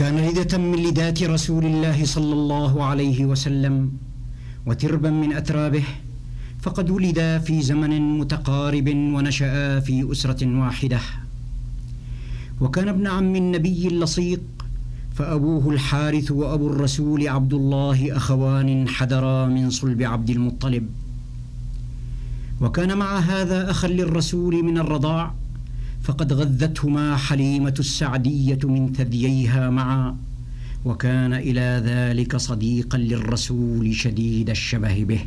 كان لذة من لذات رسول الله صلى الله عليه وسلم وتربا من أترابه، فقد ولدا في زمن متقارب ونشأ في أسرة واحدة. وكان ابن عم النبي اللصيق، فأبوه الحارث وأبو الرسول عبد الله أخوان حدرا من صلب عبد المطلب. وكان مع هذا أخا للرسول من الرضاع، فقد غذتهما حليمة السعدية من ثدييها معا، وكان إلى ذلك صديقا للرسول شديد الشبه به.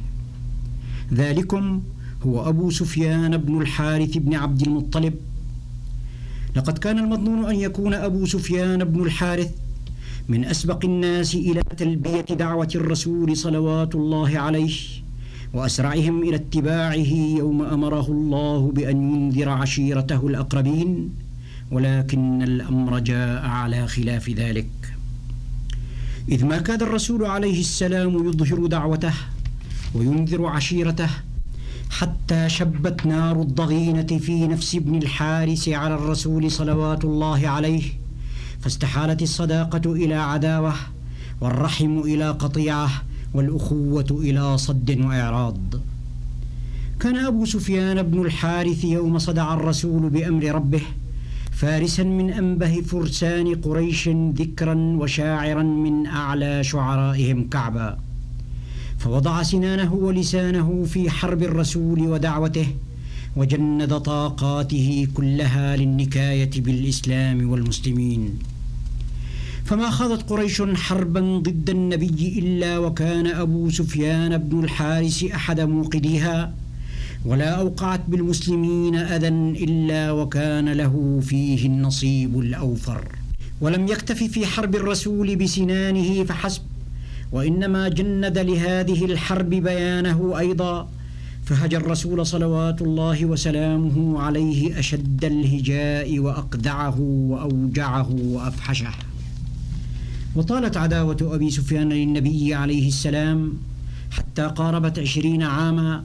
ذلكم هو أبو سفيان بن الحارث بن عبد المطلب. لقد كان المظنون أن يكون أبو سفيان بن الحارث من أسبق الناس إلى تلبية دعوة الرسول صلوات الله عليه، وأسرعهم إلى اتباعه يوم أمره الله بأن ينذر عشيرته الأقربين، ولكن الأمر جاء على خلاف ذلك، إذ ما كاد الرسول عليه السلام يظهر دعوته وينذر عشيرته حتى شبت نار الضغينة في نفس ابن الحارث على الرسول صلوات الله عليه، فاستحالت الصداقة إلى عداوة، والرحم إلى قطيعة، والأخوة إلى صد وإعراض. كان أبو سفيان بن الحارث يوم صدع الرسول بأمر ربه فارسا من أنبه فرسان قريش ذكرا، وشاعرا من أعلى شعرائهم كعبا، فوضع سنانه ولسانه في حرب الرسول ودعوته، وجند طاقاته كلها للنكاية بالإسلام والمسلمين. فما خاضت قريش حربا ضد النبي إلا وكان أبو سفيان بن الحارث أحد موقديها، ولا أوقعت بالمسلمين أذى إلا وكان له فيه النصيب الأوفر. ولم يكتف في حرب الرسول بسنانه فحسب، وإنما جند لهذه الحرب بيانه أيضا، فهجى الرسول صلوات الله وسلامه عليه أشد الهجاء وأقدعه وأوجعه وأفحشه. وطالت عداوة أبي سفيان للنبي عليه السلام حتى قاربت 20 عاما،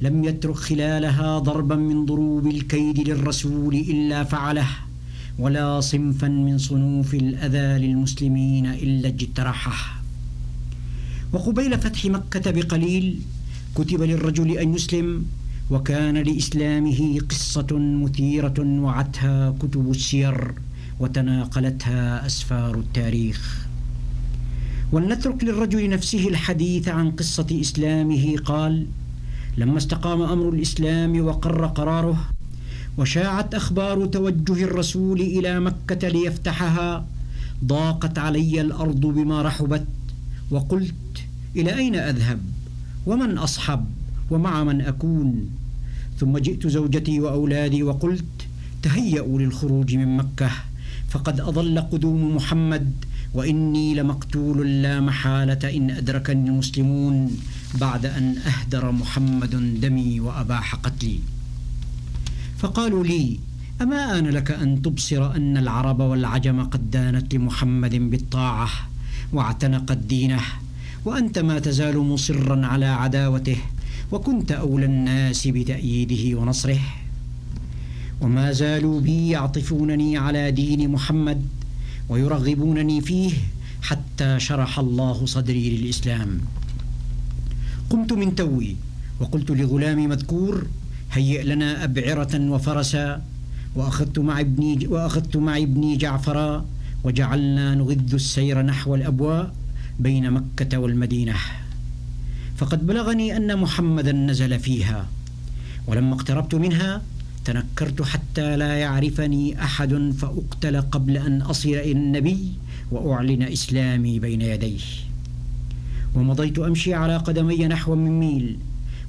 لم يترك خلالها ضربا من ضروب الكيد للرسول إلا فعله، ولا صنفا من صنوف الأذى للمسلمين إلا اجترحه. وقبيل فتح مكة بقليل كتب للرجل أن يسلم، وكان لإسلامه قصة مثيرة وعتها كتب السير وتناقلتها أسفار التاريخ. ولنترك للرجل نفسه الحديث عن قصة إسلامه. قال: لما استقام أمر الإسلام وقر قراره، وشاعت أخبار توجه الرسول إلى مكة ليفتحها، ضاقت علي الأرض بما رحبت، وقلت: إلى أين أذهب؟ ومن أصحب؟ ومع من أكون؟ ثم جئت زوجتي وأولادي وقلت: تهيأوا للخروج من مكة، فقد أضل قدوم محمد، وإني لمقتول لا محالة إن أدركني المسلمون، بعد أن أهدر محمد دمي وأباح قتلي. فقالوا لي: أما آن لك أن تبصر أن العرب والعجم قد دانت لمحمد بالطاعة واعتنقت دينه، وأنت ما تزال مصرا على عداوته، وكنت أولى الناس بتأييده ونصره؟ وما زالوا بي يعطفونني على دين محمد ويرغبونني فيه، حتى شرح الله صدري للإسلام. قمت من توي وقلت لغلامي مذكور: هيئ لنا أبعرة وفرسا، وأخذت معي ابني جعفرا، وجعلنا نغذ السير نحو الأبواء بين مكة والمدينة، فقد بلغني أن محمدا نزل فيها، ولما اقتربت منها تنكرت حتى لا يعرفني أحد، فأقتل قبل أن أصل إلى النبي وأعلن إسلامي بين يديه. ومضيت أمشي على قدمي نحو من ميل،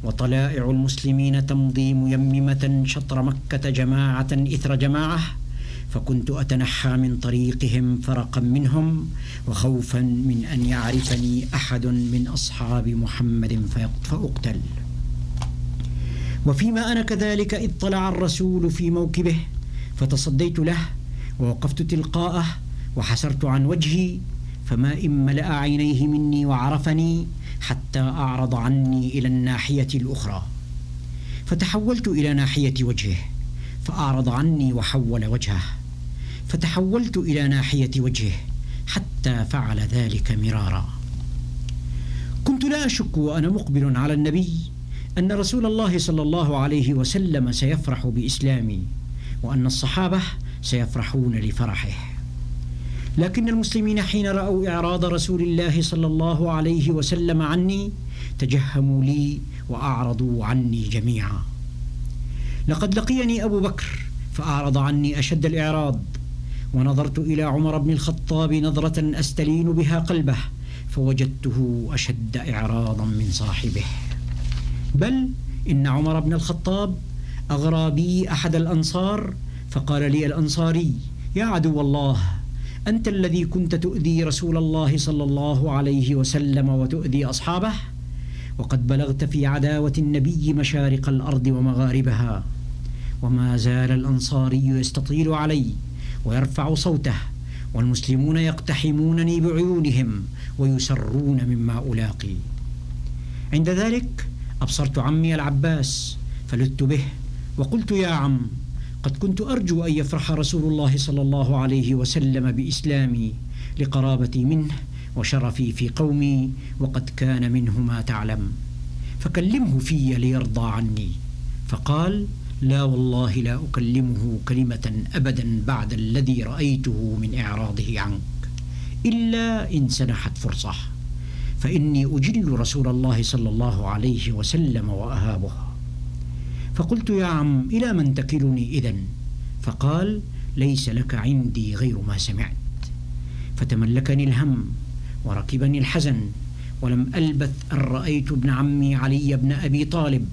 وطلائع المسلمين تمضي ميممة شطر مكة جماعة إثر جماعة، فكنت أتنحى من طريقهم فرقا منهم، وخوفا من أن يعرفني أحد من أصحاب محمد فأقتل. وفيما أنا كذلك إذ طلع الرسول في موكبه، فتصديت له ووقفت تلقاءه، وحسرت عن وجهي، فما إن ملأ عينيه مني وعرفني، حتى أعرض عني إلى الناحية الأخرى، فتحولت إلى ناحية وجهه، فأعرض عني وحول وجهه، فتحولت إلى ناحية وجهه، حتى فعل ذلك مرارا. كنت لا أشك وأنا مقبل على النبي أن رسول الله صلى الله عليه وسلم سيفرح بإسلامي، وأن الصحابة سيفرحون لفرحه، لكن المسلمين حين رأوا إعراض رسول الله صلى الله عليه وسلم عني تجهموا لي وأعرضوا عني جميعا. لقد لقيني أبو بكر فأعرض عني أشد الإعراض، ونظرت إلى عمر بن الخطاب نظرة أستلين بها قلبه فوجدته أشد إعراضا من صاحبه، بل إن عمر بن الخطاب أغرى بي أحد الأنصار فقال لي الأنصاري: يا عدو الله، أنت الذي كنت تؤذي رسول الله صلى الله عليه وسلم وتؤذي أصحابه، وقد بلغت في عداوة النبي مشارق الأرض ومغاربها. وما زال الأنصاري يستطيل علي ويرفع صوته، والمسلمون يقتحمونني بعيونهم ويسرون مما ألاقي. عند ذلك أبصرت عمي العباس فلدت به وقلت: يا عم، قد كنت أرجو أن يفرح رسول الله صلى الله عليه وسلم بإسلامي لقرابتي منه وشرفي في قومي، وقد كان منه ما تعلم، فكلمه في ليرضى عني. فقال: لا والله لا أكلمه كلمة أبدا بعد الذي رأيته من إعراضه عنك، إلا إن سنحت فرصة، فإني أجل رسول الله صلى الله عليه وسلم وأهابه. فقلت: يا عم، إلى من تكلني إذن؟ فقال: ليس لك عندي غير ما سمعت. فتملكني الهم وركبني الحزن، ولم ألبث أن رأيت ابن عمي علي بن أبي طالب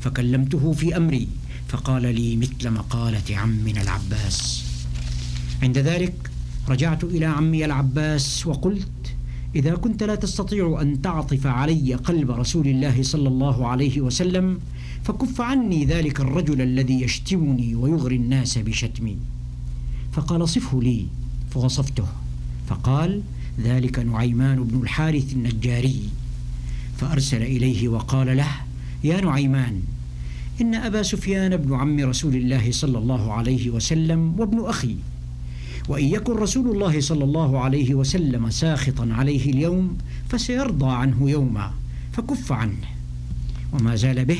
فكلمته في أمري، فقال لي مثل مقالة عمنا العباس. عند ذلك رجعت إلى عمي العباس وقلت: إذا كنت لا تستطيع أن تعطف علي قلب رسول الله صلى الله عليه وسلم، فكف عني ذلك الرجل الذي يشتمني ويغري الناس بشتمي. فقال: صفه لي. فوصفته، فقال: ذلك نعيمان بن الحارث النجاري. فأرسل إليه وقال له: يا نعيمان، إن أبا سفيان بن عم رسول الله صلى الله عليه وسلم وابن أخي، وإن يكن رسول الله صلى الله عليه وسلم ساخطا عليه اليوم فسيرضى عنه يوما، فكف عنه. وما زال به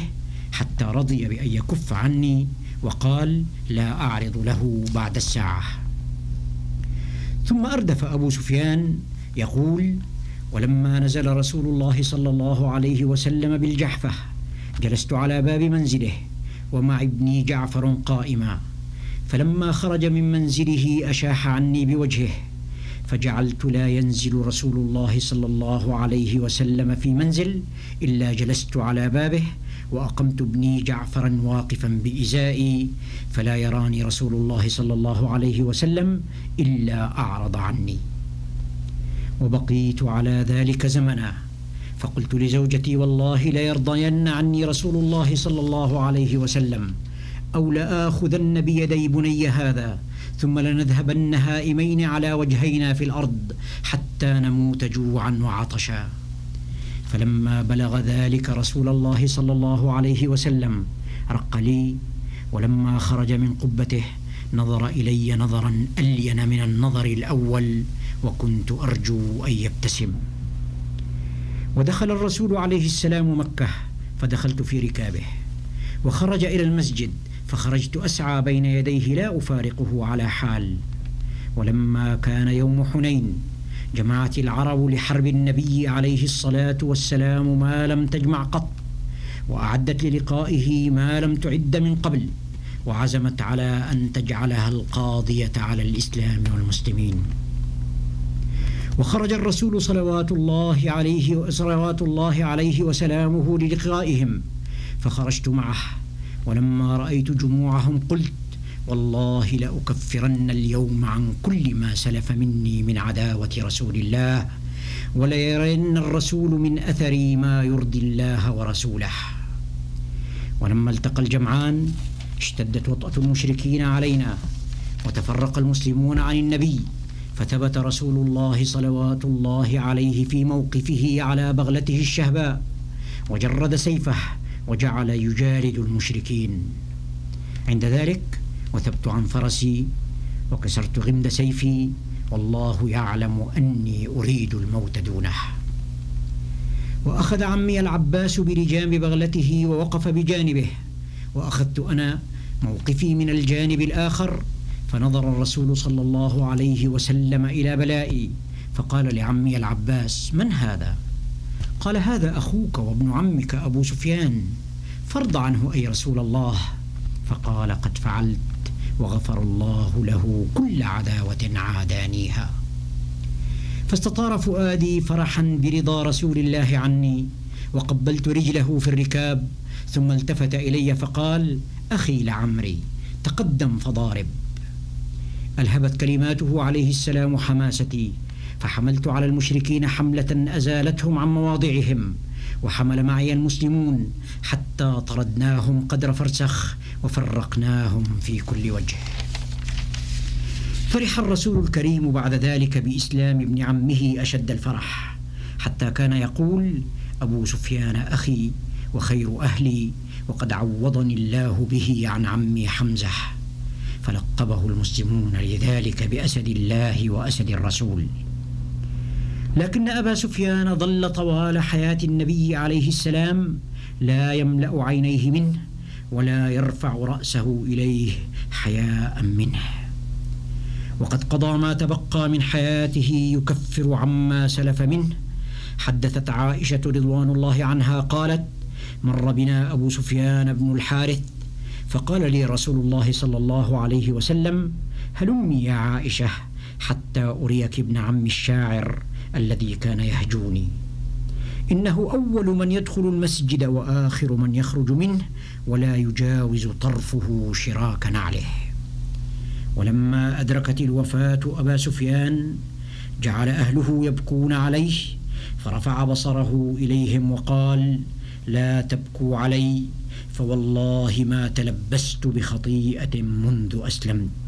حتى رضي بأن يكف عني، وقال: لا أعرض له بعد الساعة. ثم أردف أبو سفيان يقول: ولما نزل رسول الله صلى الله عليه وسلم بالجحفة جلست على باب منزله، ومع ابني جعفر قائما، فلما خرج من منزله أشاح عني بوجهه، فجعلت لا ينزل رسول الله صلى الله عليه وسلم في منزل إلا جلست على بابه، وأقمت ابني جعفرا واقفا بإزائي، فلا يراني رسول الله صلى الله عليه وسلم إلا أعرض عني. وبقيت على ذلك زمنا، فقلت لزوجتي: والله لا يرضين عني رسول الله صلى الله عليه وسلم، أو لآخذن بيدي بني هذا، ثم لنذهبن هائمين على وجهينا في الأرض حتى نموت جوعا وعطشا. فلما بلغ ذلك رسول الله صلى الله عليه وسلم رق لي، ولما خرج من قبته نظر إلي نظرا ألين من النظر الأول، وكنت أرجو أن يبتسم. ودخل الرسول عليه السلام مكة فدخلت في ركابه، وخرج إلى المسجد فخرجت أسعى بين يديه لا أفارقه على حال. ولما كان يوم حنين جمعت العرب لحرب النبي عليه الصلاة والسلام ما لم تجمع قط، وأعدت للقائه ما لم تعد من قبل، وعزمت على أن تجعلها القاضية على الإسلام والمسلمين. وخرج الرسول صلوات الله عليه وسلامه للقائهم فخرجت معه، ولما رأيت جموعهم قلت: والله لأكفرن اليوم عن كل ما سلف مني من عداوة رسول الله، وليرين الرسول من أثري ما يرضي الله ورسوله. ولما التقى الجمعان اشتدت وطأة المشركين علينا، وتفرق المسلمون عن النبي، فثبت رسول الله صلوات الله عليه في موقفه على بغلته الشهباء، وجرد سيفه وجعل يجارد المشركين. عند ذلك وثبت عن فرسي وكسرت غمد سيفي والله يعلم أني أريد الموت دونه. وأخذ عمي العباس برجام بغلته ووقف بجانبه، وأخذت أنا موقفي من الجانب الآخر، فنظر الرسول صلى الله عليه وسلم إلى بلائي فقال لعمي العباس: من هذا؟ قال: هذا أخوك وابن عمك أبو سفيان، فارض عنه أي رسول الله. فقال: قد فعلت، وغفر الله له كل عداوة عادانيها. فاستطار فؤادي فرحا برضا رسول الله عني، وقبلت رجله في الركاب، ثم التفت إلي فقال: أخي لعمري، تقدم فضارب. ألهبت كلماته عليه السلام حماستي، فحملت على المشركين حملة أزالتهم عن مواضعهم، وحمل معي المسلمون حتى طردناهم قدر فرسخ وفرقناهم في كل وجه. فرح الرسول الكريم بعد ذلك بإسلام ابن عمه أشد الفرح، حتى كان يقول: أبو سفيان أخي وخير أهلي، وقد عوضني الله به عن عمي حمزة. فلقبه المسلمون لذلك بأسد الله وأسد الرسول. لكن أبا سفيان ظل طوال حياة النبي عليه السلام لا يملأ عينيه منه ولا يرفع رأسه إليه حياء منه، وقد قضى ما تبقى من حياته يكفر عما سلف منه. حدثت عائشة رضوان الله عنها قالت: مر بنا أبو سفيان بن الحارث فقال لي رسول الله صلى الله عليه وسلم: هلمي يا عائشة حتى أريك ابن عم الشاعر الذي كان يهجوني، إنه أول من يدخل المسجد وآخر من يخرج منه، ولا يجاوز طرفه شراك نعله. ولما أدركت الوفاة أبا سفيان جعل أهله يبكون عليه، فرفع بصره إليهم وقال: لا تبكوا علي، فوالله ما تلبست بخطيئة منذ أسلمت.